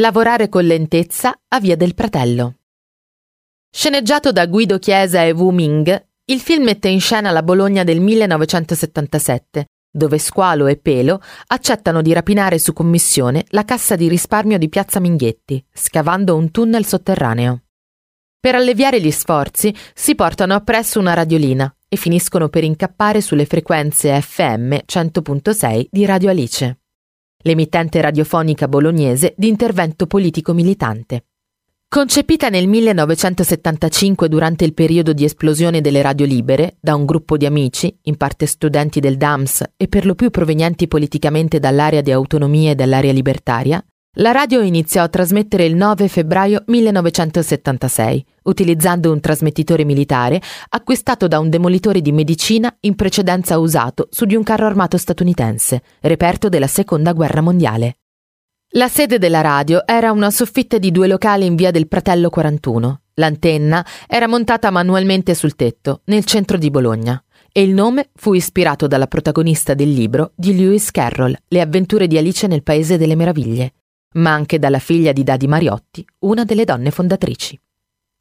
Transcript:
Lavorare con lentezza a Via del Pratello. Sceneggiato da Guido Chiesa e Wu Ming, il film mette in scena la Bologna del 1977, dove Squalo e Pelo accettano di rapinare su commissione la cassa di risparmio di Piazza Minghetti, scavando un tunnel sotterraneo. Per alleviare gli sforzi, si portano appresso una radiolina e finiscono per incappare sulle frequenze FM 100.6 di Radio Alice, l'emittente radiofonica bolognese di intervento politico militante. Concepita nel 1975 durante il periodo di esplosione delle radio libere da un gruppo di amici, in parte studenti del DAMS e per lo più provenienti politicamente dall'area di autonomia e dall'area libertaria, la radio iniziò a trasmettere il 9 febbraio 1976, utilizzando un trasmettitore militare acquistato da un demolitore di medicina in precedenza usato su di un carro armato statunitense, reperto della Seconda Guerra Mondiale. La sede della radio era una soffitta di 2 locali in Via del Pratello 41. L'antenna era montata manualmente sul tetto, nel centro di Bologna, e il nome fu ispirato dalla protagonista del libro di Lewis Carroll, Le avventure di Alice nel Paese delle Meraviglie, ma anche dalla figlia di Dadi Mariotti, una delle donne fondatrici.